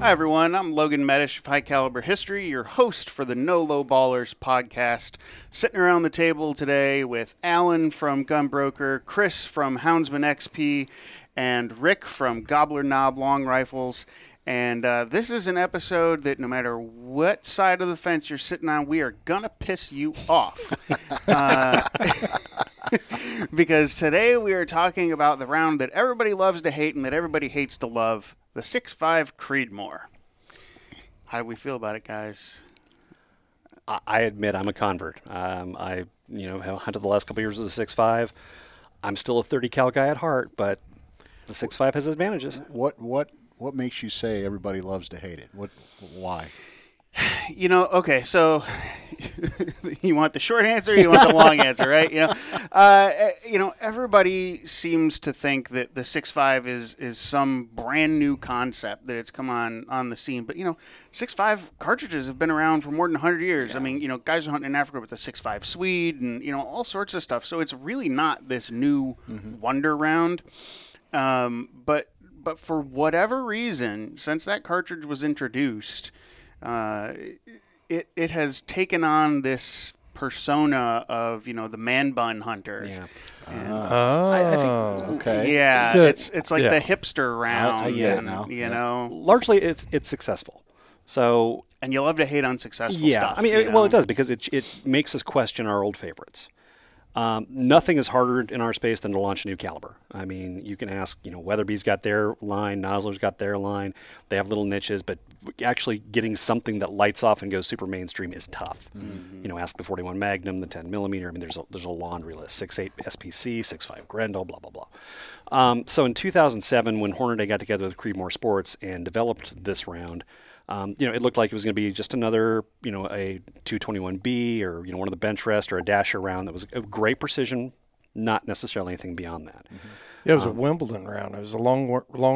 Hi everyone, I'm Logan Medish of High Caliber History, your host for the No Low Ballers podcast. Sitting around the table today with Alan from Gunbroker, Chris from Houndsman XP, and Rick from Gobbler Knob Long Rifles. And this is an episode that no matter what side of the fence you're sitting on, we are going to piss you off. Because today we are talking about the round that everybody loves to hate and that everybody hates to love, the 6.5 Creedmoor. How do we feel about it, guys? I admit I'm a convert. I have hunted the last couple of years with the 6.5. I'm still a 30 cal guy at heart, but the 6.5 has advantages. What makes you say everybody loves to hate it? Why? Okay, so you want the short answer, you want the long answer, right? Everybody seems to think that the 6.5 is some brand new concept that it's come on the scene. But 6.5 cartridges have been around for more than 100 years. Yeah. I mean, guys are hunting in Africa with the 6.5 Swede and all sorts of stuff. So it's really not this new wonder round. But for whatever reason, since that cartridge was introduced, it has taken on this persona of the man bun hunter. Yeah. I think. Yeah, so it's like the hipster round. Largely it's successful. So and you love to hate unsuccessful stuff. I mean, it does, because it makes us question our old favorites. Nothing is harder in our space than to launch a new caliber. I mean, you can ask, Weatherby's got their line, Nosler's got their line. They have little niches, but actually getting something that lights off and goes super mainstream is tough. Mm-hmm. Ask the 41 Magnum, the 10 millimeter. I mean, there's a laundry list, 6.8 SPC, 6.5 Grendel, blah, blah, blah. So in 2007, when Hornady got together with Creedmoor Sports and developed this round, it looked like it was going to be just another, a 221B or, one of the bench rest or a dasher round that was a great precision, not necessarily anything beyond that. Mm-hmm. Yeah, it was a Wimbledon round. It was a long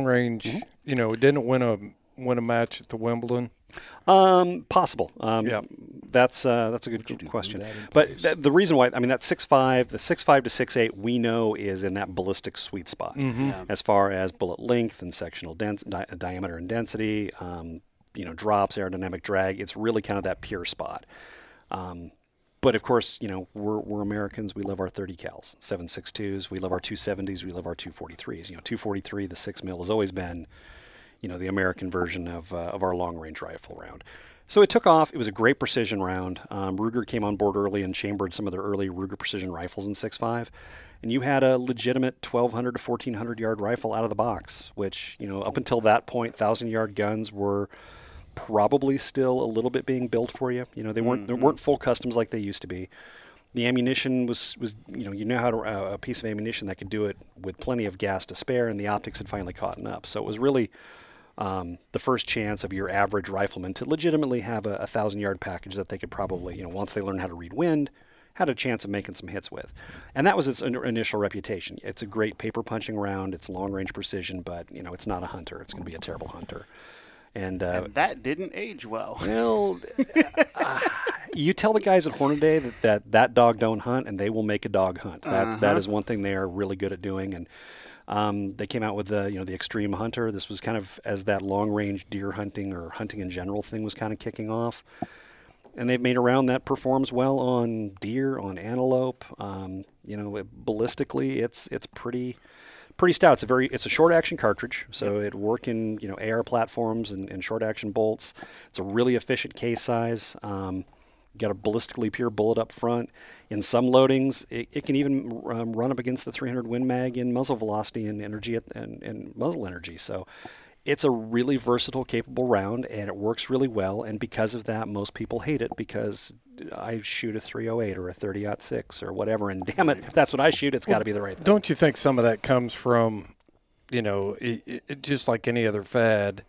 range, it didn't win a match at the Wimbledon. Possible. That's a good question. But the reason why, that 6.5, the 6.5 to 6.8 we know is in that ballistic sweet spot as far as bullet length and sectional diameter and density, drops, aerodynamic drag. It's really kind of that pure spot. But of course, we're Americans. We love our 30 cals, 7.62s. We love our 270s. We love our 243s. 243, the 6 mil, has always been, the American version of our long range rifle round. So it took off. It was a great precision round. Ruger came on board early and chambered some of their early Ruger precision rifles in 6.5. And you had a legitimate 1,200 to 1,400-yard rifle out of the box, which, up until that point, 1,000-yard guns were probably still a little bit being built for you. They weren't there weren't full customs like they used to be. The ammunition was a piece of ammunition that could do it with plenty of gas to spare, and the optics had finally caught up. So it was really the first chance of your average rifleman to legitimately have a 1,000-yard package that they could probably, once they learn how to read wind, had a chance of making some hits with. And that was its initial reputation. It's a great paper punching round. It's long-range precision, but, it's not a hunter. It's going to be a terrible hunter. And that didn't age well. Well, you tell the guys at Hornaday that dog don't hunt, and they will make a dog hunt. That is one thing they are really good at doing. And they came out with the, the Extreme Hunter. This was kind of as that long-range deer hunting or hunting in general thing was kind of kicking off. And they've made a round that performs well on deer, on antelope. Ballistically, it's pretty stout. It's a short action cartridge, so it work in AR platforms and short action bolts. It's a really efficient case size. Got a ballistically pure bullet up front. In some loadings, it can even run up against the 300 Win Mag in muzzle velocity and energy and muzzle energy. So. It's a really versatile, capable round, and it works really well. And because of that, most people hate it, because I shoot a 308 or a 30-06 or whatever, and damn it, if that's what I shoot, it's got to be the right thing. Don't you think some of that comes from, just like any other fad,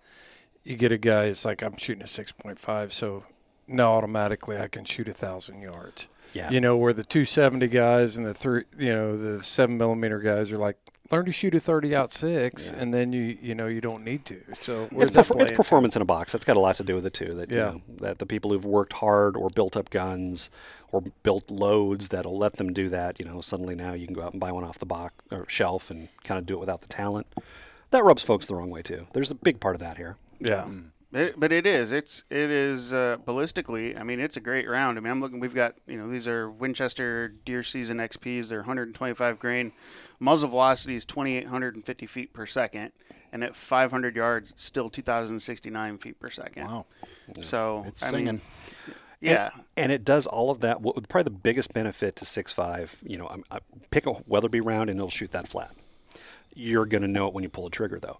you get a guy, it's like, I'm shooting a 6.5, so now automatically I can shoot 1,000 yards. Yeah. You know, where the 270 guys and the three, you know, the 7mm guys are like, learn to shoot a 30-06, yeah. and then you know you don't need to. So it's performance in a box. That's got a lot to do with it too. That yeah. you know, that the people who've worked hard or built up guns or built loads that'll let them do that. You know, suddenly now you can go out and buy one off the box or shelf and kind of do it without the talent. That rubs folks the wrong way too. There's a big part of that here. Yeah. But it is. It is ballistically. I mean, it's a great round. I mean, I'm looking. We've got, you know, these are Winchester Deer Season XPs. They're 125 grain. Muzzle velocity is 2,850 feet per second, and at 500 yards, still 2,069 feet per second. Wow! So it's singing. Yeah, and it does all of that. Probably the biggest benefit to 6.5. You know, I pick a Weatherby round, and it'll shoot that flat. You're going to know it when you pull the trigger, though.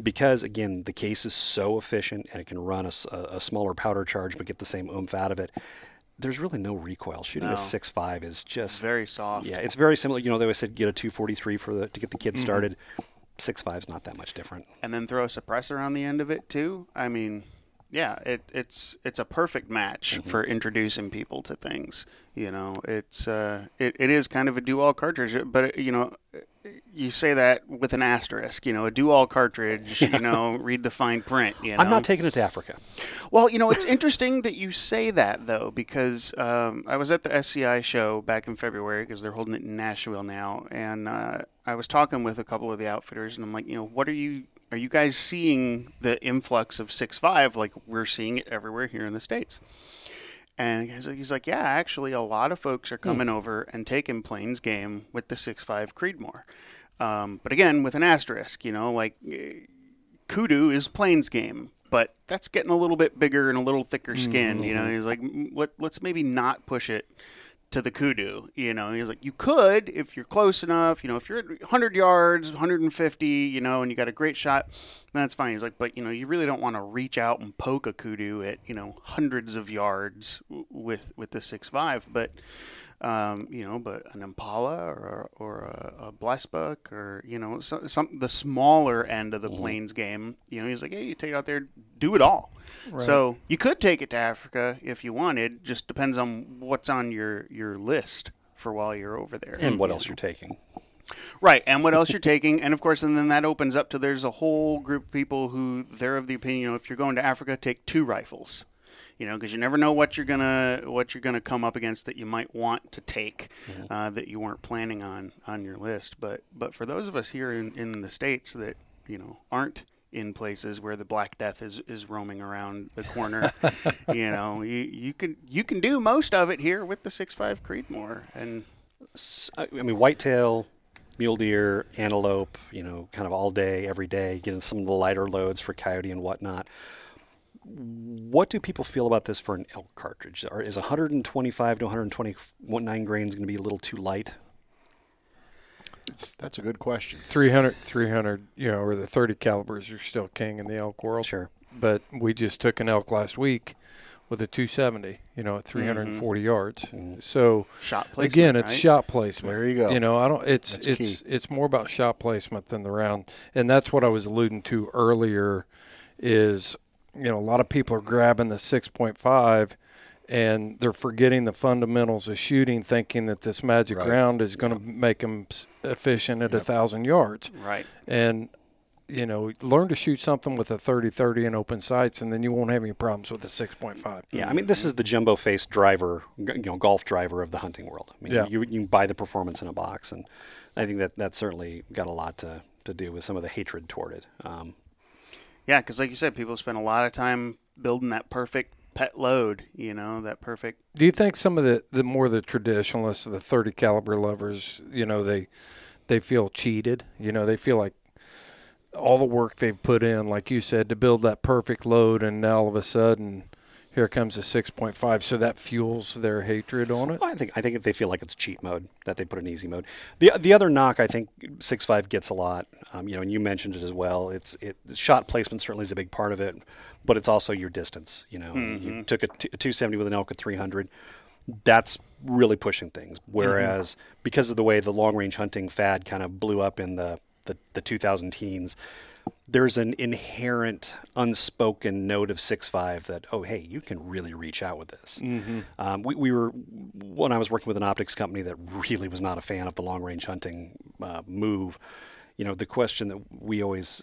Because, again, the case is so efficient and it can run a smaller powder charge but get the same oomph out of it. There's really no recoil. Shooting a 6.5 is just... very soft. Yeah, it's very similar. You know, they always said get a 243 to get the kid started. 6.5 is not that much different. And then throw a suppressor on the end of it, too. I mean, yeah, it's a perfect match for introducing people to things. You know, it is kind of a do-all cartridge, but, you know... You say that with an asterisk, you know, a do-all cartridge, you know, read the fine print, you know. I'm not taking it to Africa. Well, you know, it's interesting that you say that, though, because I was at the SCI show back in February because they're holding it in Nashville now, and I was talking with a couple of the outfitters, and I'm like, you know, what are you guys seeing the influx of 6.5? Like, we're seeing it everywhere here in the States. And he's like, yeah, actually, a lot of folks are coming over and taking Plains game with the 6.5 Creedmoor. But again, with an asterisk, you know, like Kudu is Plains game, but that's getting a little bit bigger and a little thicker skin. You know, he's like, let's maybe not push it to the Kudu. You know, he's like, you could if you're close enough. You know, if you're at 100 yards, 150, you know, and you got a great shot, that's fine. He's like, but, you know, you really don't want to reach out and poke a Kudu at, you know, hundreds of yards with the 6.5. But, you know, but an Impala or a Blesbuck or, you know, the smaller end of the Plains game, you know, he's like, hey, you take it out there, do it all. Right. So you could take it to Africa if you wanted. Just depends on what's on your list for while you're over there. And what else you're taking. Right. And what else you're taking. And, of course, and then that opens up to there's a whole group of people who they're of the opinion, you know, if you're going to Africa, take two rifles. You know, because you never know what you're gonna come up against that you might want to take that you weren't planning on your list. But for those of us here in the States that, you know, aren't in places where the Black Death is roaming around the corner, you know, you can do most of it here with the 6.5 Creedmoor. And I mean, whitetail, mule deer, antelope, you know, kind of all day, every day, getting some of the lighter loads for coyote and whatnot. What do people feel about this for an elk cartridge? Or is 125 to 129 grains going to be a little too light? That's a good question. 300, you know, or the 30 calibers are still king in the elk world. Sure. But we just took an elk last week with a 270, you know, at 340 yards. So shot placement, again, it's right? Shot placement. There you go. You know, it's more about shot placement than the round. And that's what I was alluding to earlier is, you know, a lot of people are grabbing the 6.5 and they're forgetting the fundamentals of shooting, thinking that this magic round is going to make them efficient at 1,000 yards. Right. And, you know, learn to shoot something with a 30-30 in open sights, and then you won't have any problems with a 6.5. Yeah, I mean, this is the jumbo-faced driver, you know, golf driver of the hunting world. I mean, you can buy the performance in a box, and I think that certainly got a lot to do with some of the hatred toward it. Yeah, because like you said, people spend a lot of time building that perfect pet load, you know, that perfect. Do you think some of the more the traditionalists, the 30 caliber lovers, you know, they feel cheated? You know, they feel like all the work they've put in, like you said, to build that perfect load, and now all of a sudden here comes a 6.5, so that fuels their hatred on it? Well, I think if they feel like it's cheat mode, that they put in easy mode. The other knock I think 6.5 gets a lot. You know, and you mentioned it as well. Shot placement certainly is a big part of it, but it's also your distance. You know, you took a 270 with an elk at 300. That's really pushing things. Whereas because of the way the long range hunting fad kind of blew up in the 2000 teens, there's an inherent unspoken note of 6.5 that, oh, hey, you can really reach out with this. Mm-hmm. We were, when I was working with an optics company that really was not a fan of the long-range hunting move, you know, the question that we always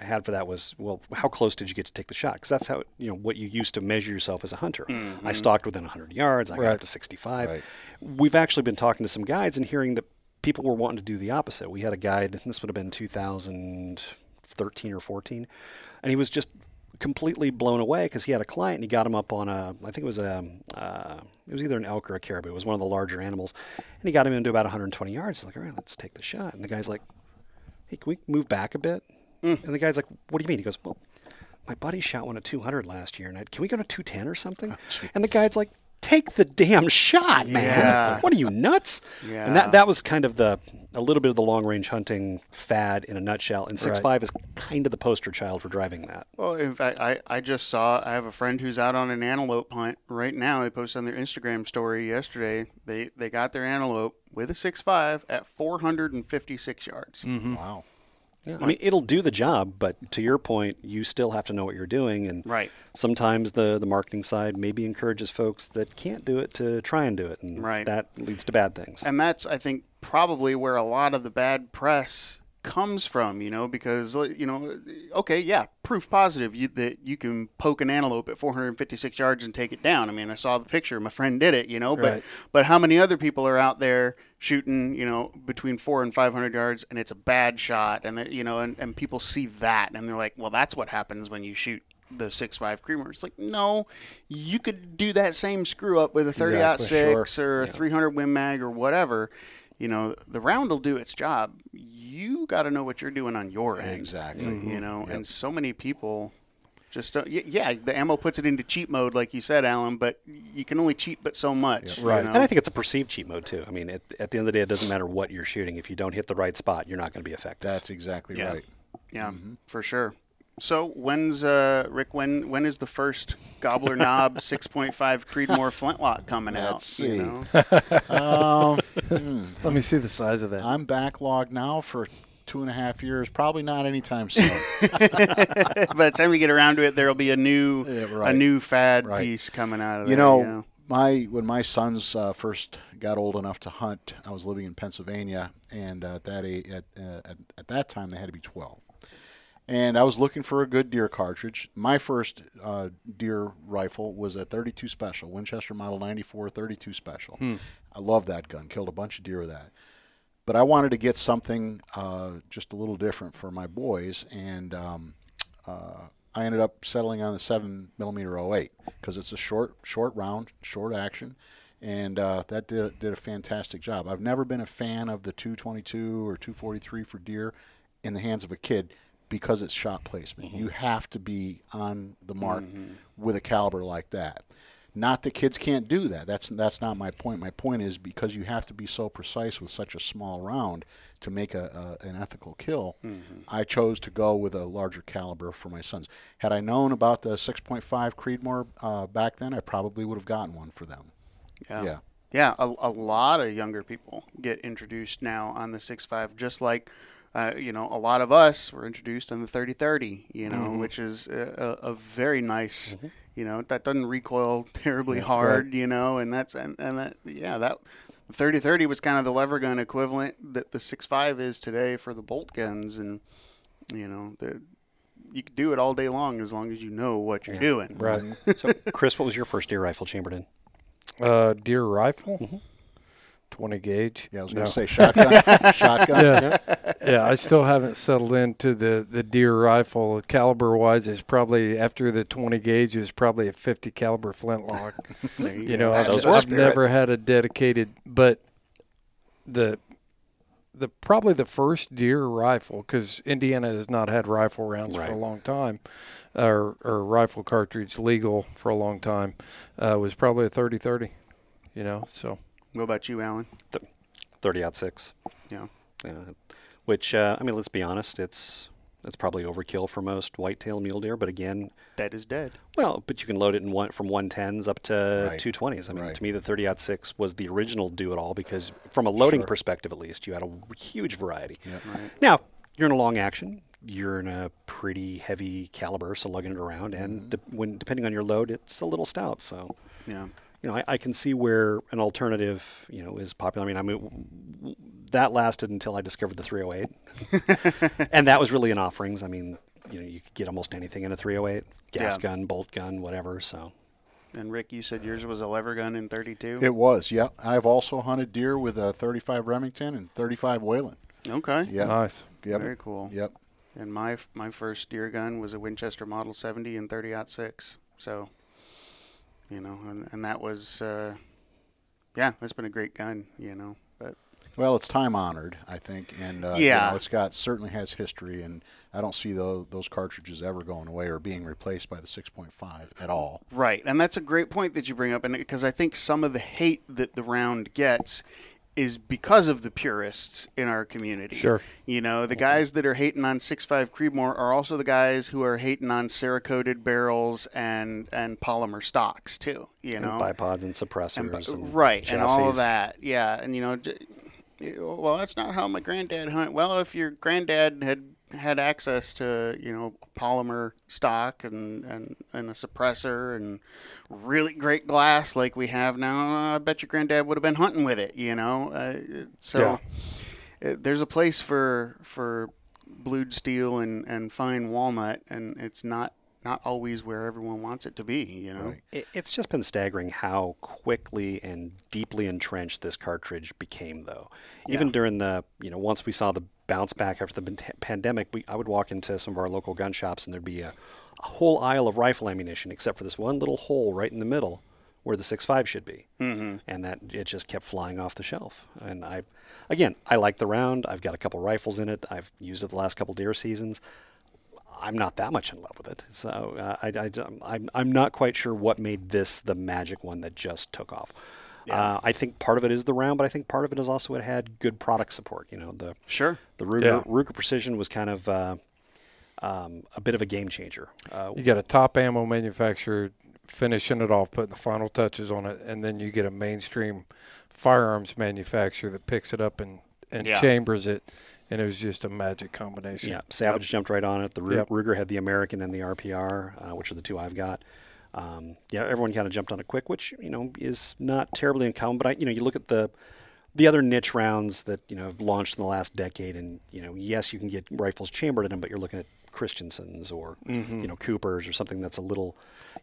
had for that was, well, how close did you get to take the shot? Because that's how, you know, what you used to measure yourself as a hunter. Mm-hmm. I stalked within 100 yards. I got up to 65. Right. We've actually been talking to some guides and hearing that people were wanting to do the opposite. We had a guide, this would have been 2013 or 14, and he was just completely blown away because he had a client and he got him up on a, I think it was either an elk or a caribou. It was one of the larger animals, and he got him into about 120 yards. He's like, all right, let's take the shot. And the guy's like, hey, can we move back a bit? Mm. And the guy's like, what do you mean? He goes, well, my buddy shot one at 200 last year, and can we go to 210 or something? Oh, and the guide's like, take the damn shot, man. Yeah. What are you, nuts? Yeah. And that was kind of a little bit of the long-range hunting fad in a nutshell. And 6.5 is kind of the poster child for driving that. Well, in fact, I just saw, I have a friend who's out on an antelope hunt right now. They posted on their Instagram story yesterday. They got their antelope with a 6.5 at 456 yards. Mm-hmm. Wow. Yeah. I mean, it'll do the job, but to your point, you still have to know what you're doing. And sometimes the marketing side maybe encourages folks that can't do it to try and do it. And that leads to bad things. And that's, I think, probably where a lot of the bad press comes from, you know, because, you know, okay, yeah, proof positive that you can poke an antelope at 456 yards and take it down. I mean, I saw the picture. My friend did it, you know, but how many other people are out there shooting, you know, between 400 and 500 yards, and it's a bad shot, and, you know, and people see that, and they're like, well, that's what happens when you shoot the 6.5 Creedmoor. It's like, no, you could do that same screw up with a 30-06 or a 300 Win Mag or whatever. You know, the round will do its job. You got to know what you're doing on your end. Exactly. Mm-hmm. You know, and so many people just don't. Yeah, the ammo puts it into cheat mode, like you said, Alan, but you can only cheat but so much. Yep. Right. You know? And I think it's a perceived cheat mode, too. I mean, at the end of the day, it doesn't matter what you're shooting. If you don't hit the right spot, you're not going to be effective. That's exactly right. Yeah, for sure. So when's, Rick, when is the first Gobbler Knob 6.5 Creedmoor flintlock coming out? Let's see. You know? Let me see the size of that. I'm backlogged now for 2.5 years. Probably not anytime soon. By the time we get around to it, there'll be a new fad piece coming out of there. You know, when my sons first got old enough to hunt, I was living in Pennsylvania, and at that time they had to be 12. And I was looking for a good deer cartridge. My first deer rifle was a 32 Special, Winchester Model 94 32 Special. Hmm. I love that gun. Killed a bunch of deer with that. But I wanted to get something just a little different for my boys, and I ended up settling on the 7mm 08 because it's a short round, short action, and that did a fantastic job. I've never been a fan of the 222 or 243 for deer in the hands of a kid, because it's shot placement. Mm-hmm. You have to be on the mark with a caliber like that. Not that kids can't do that. That's not my point. My point is because you have to be so precise with such a small round to make an ethical kill, I chose to go with a larger caliber for my sons. Had I known about the 6.5 Creedmoor back then, I probably would have gotten one for them. Yeah, a lot of younger people get introduced now on the 6.5, just like you know, a lot of us were introduced on the 30-30, you know, which is a very nice, you know, that doesn't recoil terribly hard, you know, and that's, and that, yeah, that 30-30 was kind of the lever gun equivalent that the 6.5 is today for the bolt guns. And, you know, you can do it all day long as you know what you're doing. Right. So, Chris, what was your first deer rifle chambered in? Deer rifle? Mm-hmm. 20 gauge. Yeah, I was going to say shotgun. Yeah, I still haven't settled into the deer rifle. Caliber wise, it's probably after the 20 gauge is probably a 50 caliber flintlock. You know, I've never had a dedicated, but the probably the first deer rifle, because Indiana has not had rifle rounds for a long time, or rifle cartridge legal for a long time, was probably a 30-30. You know, so. What about you, Alan? 30-06. Yeah. Which, I mean, let's be honest, it's probably overkill for most whitetail mule deer, but again... That is dead. Well, but you can load it in from 110s up to 220s. I mean, to me, the 30-06 was the original do-it-all because from a loading perspective, at least, you had a huge variety. Yep. Right. Now, you're in a long action. you're in a pretty heavy caliber, so lugging it around, and depending on your load, it's a little stout. So, yeah, you know, I can see where an alternative, you know, is popular. I mean, that lasted until I discovered the 308, and that was really in offerings. I mean, you know, you could get almost anything in a 308, gas gun, bolt gun, whatever. So. And Rick, you said yours was a lever gun in 32? It was, yeah. I've also hunted deer with a 35 Remington and 35 Whalen. Okay. Yep. Nice. Yep. Very cool. Yep. And my first deer gun was a Winchester Model 70 and 30-06. So, you know, and that was, that's been a great gun, you know. But well, it's time honored, I think, and you know, it's got certainly has history, and I don't see those cartridges ever going away or being replaced by the 6.5 at all. Right, and that's a great point that you bring up, and because I think some of the hate that the round gets is because of the purists in our community. Sure. You know, the guys that are hating on 6.5 Creedmoor are also the guys who are hating on Cerakoted barrels and polymer stocks too, you know. And bipods and suppressors. Right, and all of that. Yeah, and you know, well, that's not how my granddad hunted. Well, if your granddad had access to, you know, polymer stock and a suppressor and really great glass like we have now, I bet your granddad would have been hunting with it, you know. There's a place for blued steel and fine walnut, and it's not always where everyone wants it to be, you know. Right. It's just been staggering how quickly and deeply entrenched this cartridge became, though. Yeah. Even during the, you know, once we saw the bounce back after the pandemic, I would walk into some of our local gun shops and there'd be a whole aisle of rifle ammunition, except for this one little hole right in the middle where the 6.5 should be. Mm-hmm. And that it just kept flying off the shelf. And I like the round. I've got a couple rifles in it. I've used it the last couple deer seasons. I'm not that much in love with it, so I'm not quite sure what made this the magic one that just took off. Yeah. I think part of it is the round, but I think part of it is also it had good product support. You know, the Ruger, Ruger Precision was kind of a bit of a game changer. You got a top ammo manufacturer finishing it off, putting the final touches on it, and then you get a mainstream firearms manufacturer that picks it up and chambers it. And it was just a magic combination. Yeah, Savage jumped right on it. The Ruger had the American and the RPR, which are the two I've got. Everyone kind of jumped on it quick, which, you know, is not terribly uncommon. But, you look at the other niche rounds that, you know, have launched in the last decade. And, you know, yes, you can get rifles chambered in them, but you're looking at Christiansen's or, you know, Cooper's or something that's a little,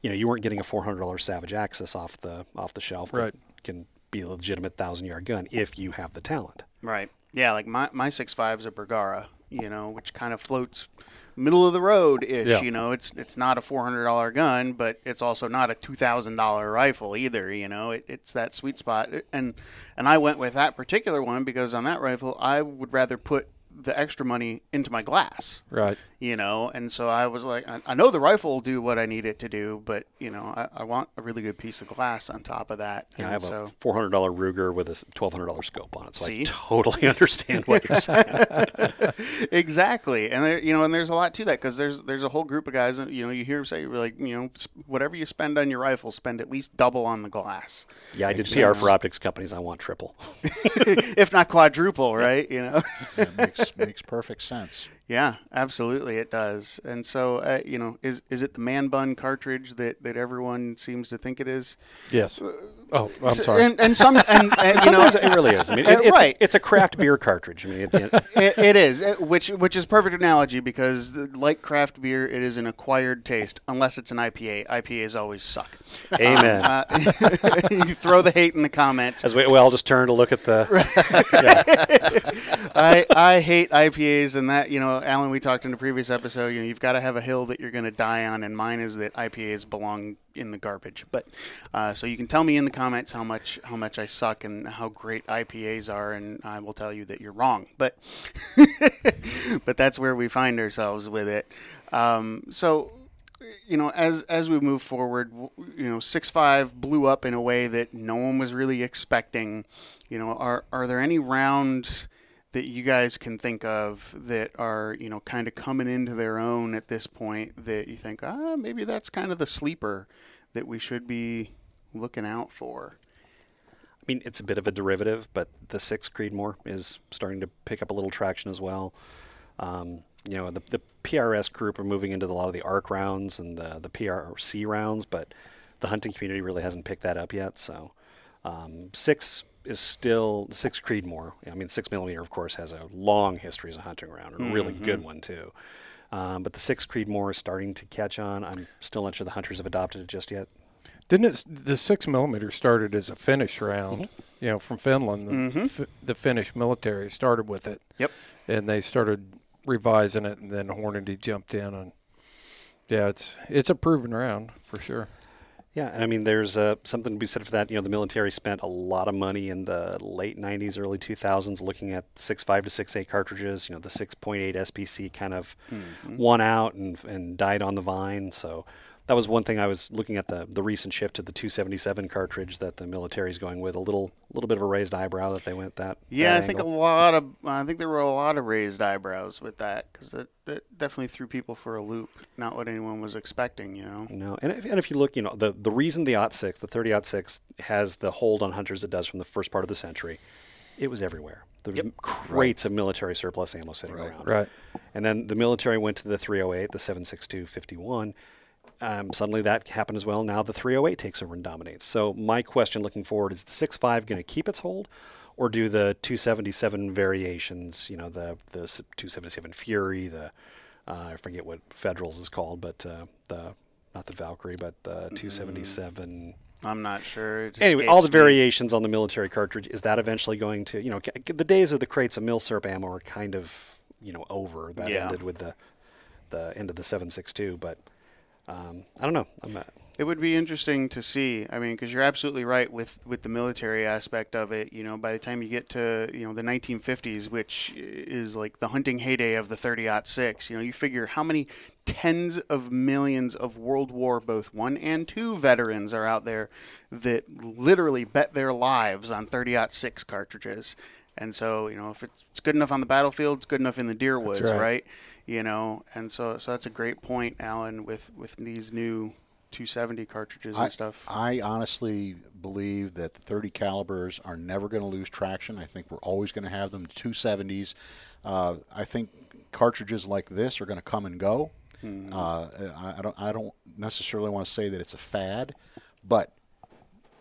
you know, you weren't getting a $400 Savage Axis off the shelf. Right. That can be a legitimate 1,000-yard gun if you have the talent. Right. Yeah, like my 6.5 is a Bergara, you know, which kind of floats middle of the road-ish, you know. It's not a $400 gun, but it's also not a $2,000 rifle either, you know. It's that sweet spot. And I went with that particular one because on that rifle, I would rather put the extra money into my glass. Right. You know, and so I was like, I know the rifle will do what I need it to do, but, you know, I want a really good piece of glass on top of that. Yeah, and I have a $400 Ruger with a $1,200 scope on it, so see? I totally understand what you're saying. Exactly. And, there, you know, and there's a lot to that because there's a whole group of guys, you know, you hear them say, like, you know, whatever you spend on your rifle, spend at least double on the glass. Yeah, I did PR for optics companies. I want triple. If not quadruple, right? You know? That makes perfect sense. Yeah, absolutely it does. And so, you know, is it the man bun cartridge that everyone seems to think it is? Yes. Oh, I'm sorry. And you know, it really is. I mean, it's a craft beer cartridge. I mean, it is, which is perfect analogy because like craft beer, it is an acquired taste unless it's an IPA. IPAs always suck. Amen. You throw the hate in the comments. As we all just turn to look at the. Yeah. I hate IPAs and that, you know. Alan, we talked in the previous episode, you know, you've got to have a hill that you're going to die on, and mine is that IPAs belong in the garbage. But so you can tell me in the comments how much I suck and how great IPAs are, and I will tell you that you're wrong. But but that's where we find ourselves with it. So, you know, as we move forward, you know, 6.5 blew up in a way that no one was really expecting. You know, are there any rounds that you guys can think of that are, you know, kind of coming into their own at this point that you think, maybe that's kind of the sleeper that we should be looking out for? I mean, it's a bit of a derivative, but the 6 Creedmoor is starting to pick up a little traction as well. you know, the PRS group are moving into a lot of the ARC rounds and the PRC rounds, but the hunting community really hasn't picked that up yet. So 6 is still, 6 Creedmoor. I mean, 6mm, of course, has a long history as a hunting round, and a really good one, too. But the 6 Creedmoor is starting to catch on. I'm still not sure the hunters have adopted it just yet. Didn't it, the 6mm started as a Finnish round, you know, from Finland. The, the Finnish military started with it. Yep. And they started revising it, and then Hornady jumped in. And yeah, it's a proven round for sure. Yeah, I mean, there's something to be said for that. You know, the military spent a lot of money in the late 90s, early 2000s looking at 6.5 to 6.8 cartridges. You know, the 6.8 SPC kind of won out and died on the vine. So that was one thing I was looking at, the recent shift to the 277 cartridge that the military is going with. A little bit of a raised eyebrow that they went that. Yeah, that I think I think there were a lot of raised eyebrows with that, because it definitely threw people for a loop. Not what anyone was expecting, you know. No, and if you look, you know, the reason the .6, the 30-06 has the hold on hunters it does from the first part of the century, it was everywhere. There was crates of military surplus ammo sitting around. Right. And then the military went to the 308, the 7.62-51. Suddenly that happened as well. Now the 308 takes over and dominates. So my question looking forward is, the 6.5 going to keep its hold, or do the 277 variations, you know, the 277 Fury, the I forget what Federals is called, but the not the Valkyrie, but the 277. I'm not sure. Anyway, all the variations on the military cartridge, is that eventually going to, you know, the days of the crates of Milsurp ammo are kind of, you know, over. That ended with the end of the 7.62, but. I don't know. It would be interesting to see. I mean, because you're absolutely right with the military aspect of it. You know, by the time you get to, you know, the 1950s, which is like the hunting heyday of the 30-06, you know, you figure how many tens of millions of World War both I and II veterans are out there that literally bet their lives on 30-06 cartridges. And so, you know, if it's good enough on the battlefield, it's good enough in the deer woods, right? You know, and so that's a great point, Alan, with these new 270 cartridges and stuff. I honestly believe that the 30 calibers are never going to lose traction. I think we're always going to have them. 270s. I think cartridges like this are going to come and go. I don't necessarily want to say that it's a fad, but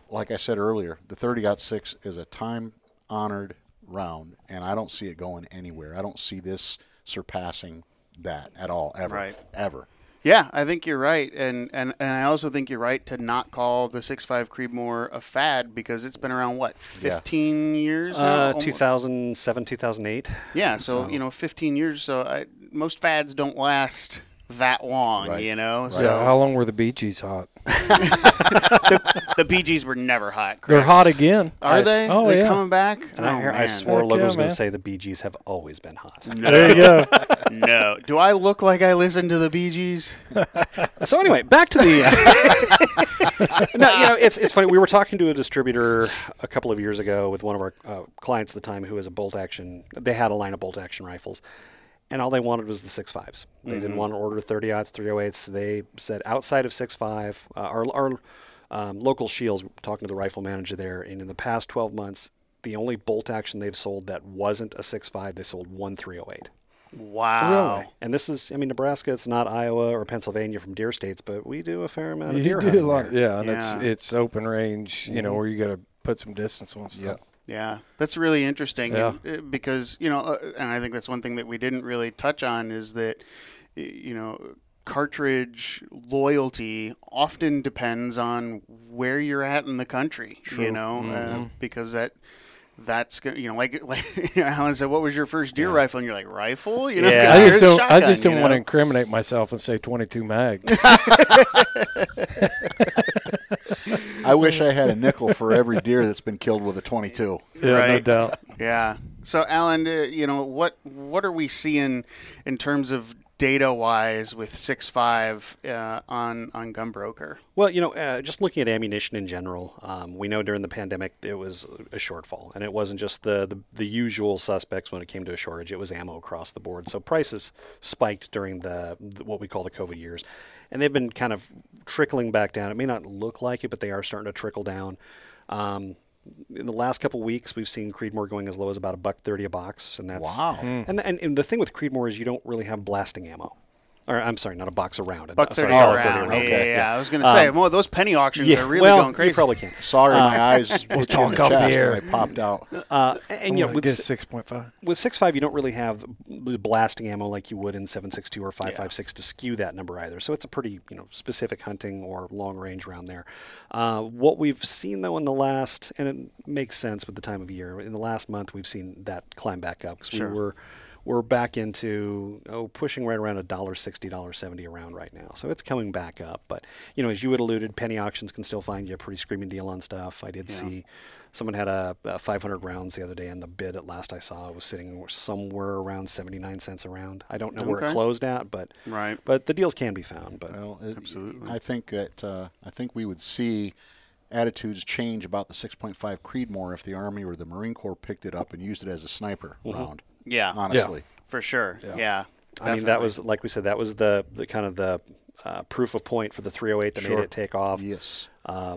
like I said earlier, the 30-06 is a time-honored round, and I don't see it going anywhere. I don't see this surpassing that at all, ever, ever. Yeah, I think you're right, and I also think you're right to not call the 6.5 Creedmoor a fad, because it's been around, what, 15 years now? 2007, 2008. Yeah, so, you know, 15 years, so most fads don't last that long, you know? Right. So yeah, how long were the Bee Gees hot? The Bee Gees were never hot, Chris. They're hot again. Are they? Oh, they coming back? And I swore Logan was going to say the Bee Gees have always been hot. No. There you go. No. Do I look like I listen to the Bee Gees? So anyway, back to the... No, you know, it's funny. We were talking to a distributor a couple of years ago with one of our clients at the time who was a bolt action. They had a line of bolt action rifles. And all they wanted was the 6.5s. They didn't want to order 30-aughts, 308s. They said outside of 6.5, our local Shields, talking to the rifle manager there, and in the past 12 months, the only bolt action they've sold that wasn't a 6.5, they sold one 308. Wow. Really? And this is, I mean, Nebraska, it's not Iowa or Pennsylvania from deer states, but we do a fair amount of deer hunting. Yeah, and it's open range, you know, where you got to put some distance on stuff. Yep. Yeah, that's really interesting because, you know, and I think that's one thing that we didn't really touch on is that, you know, cartridge loyalty often depends on where you're at in the country, you know, because that's, you know, like Alan said, what was your first deer rifle? And you're like, rifle? You know, I just don't want to incriminate myself and say 22 mag. I wish I had a nickel for every deer that's been killed with a 22. Yeah, no doubt. Yeah. So, Alan, you know, what are we seeing in terms of data-wise with 6.5 on Gunbroker? Well, you know, just looking at ammunition in general, we know during the pandemic it was a shortfall, and it wasn't just the usual suspects when it came to a shortage. It was ammo across the board. So prices spiked during the what we call the COVID years, and they've been kind of trickling back down. It may not look like it, but they are starting to trickle down. in the last couple of weeks, we've seen Creedmoor going as low as about $1.30 a box, and that's wow. And the thing with Creedmoor is you don't really have blasting ammo. Or I'm sorry, not a box around. $1.30 around. Okay. Yeah. I was going to say, well, those penny auctions are really going crazy. You probably can. Sorry, my eyes talk off the air. They popped out. And you know, with 6.5, with 6.5, you don't really have the blasting ammo like you would in 7.62 or 5.56 to skew that number either. So it's a pretty specific hunting or long range round there. What we've seen though in the last, and it makes sense with the time of year, in the last month we've seen that climb back up because We're back into pushing right around $1.60, $1.70 a round right now. So it's coming back up. But, as you had alluded, penny auctions can still find you a pretty screaming deal on stuff. I did see someone had a 500 rounds the other day, and the bid at last I saw was sitting somewhere around 79 cents a round. I don't know where it closed at, but the deals can be found. But absolutely. I think that we would see attitudes change about the 6.5 Creedmoor if the Army or the Marine Corps picked it up and used it as a sniper round. Yeah, honestly, for sure. Yeah. I mean, that was, like we said, that was the kind of the proof of point for the 308 that made it take off. Yes.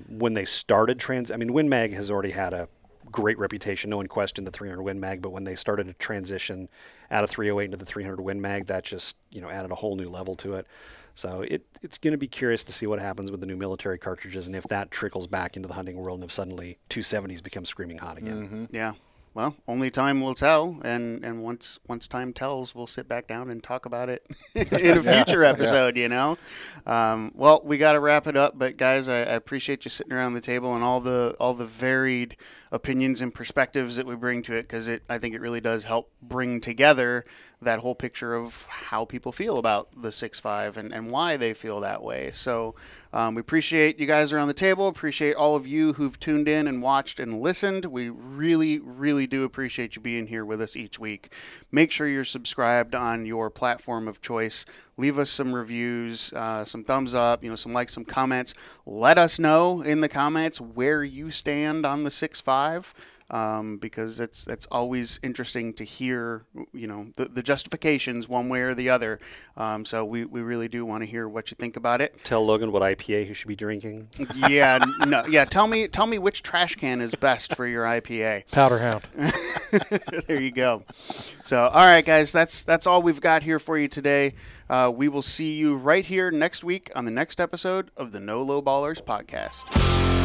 When they started Win Mag has already had a great reputation. No one questioned the 300 Win Mag, but when they started to transition out of 308 into the 300 Win Mag, that just added a whole new level to it. So it's going to be curious to see what happens with the new military cartridges and if that trickles back into the hunting world and if suddenly 270s become screaming hot again. Mm-hmm. Yeah. Well, only time will tell, and once time tells, we'll sit back down and talk about it in a future episode, Well, we got to wrap it up, but guys, I appreciate you sitting around the table and all the varied opinions and perspectives that we bring to it, because I think it really does help bring together that whole picture of how people feel about the 6.5 and why they feel that way. So we appreciate you guys around the table, appreciate all of you who've tuned in and watched and listened. We really, really do appreciate you being here with us each week. Make sure you're subscribed on your platform of choice. Leave us some reviews, some thumbs up, some likes, some comments. Let us know in the comments where you stand on the 6.5. Because it's always interesting to hear, the justifications one way or the other. So we really do want to hear what you think about it. Tell Logan what IPA he should be drinking. Yeah, no, yeah. Tell me which trash can is best for your IPA. Powderhound. There you go. So, all right, guys, that's all we've got here for you today. We will see you right here next week on the next episode of the No Low Ballers podcast.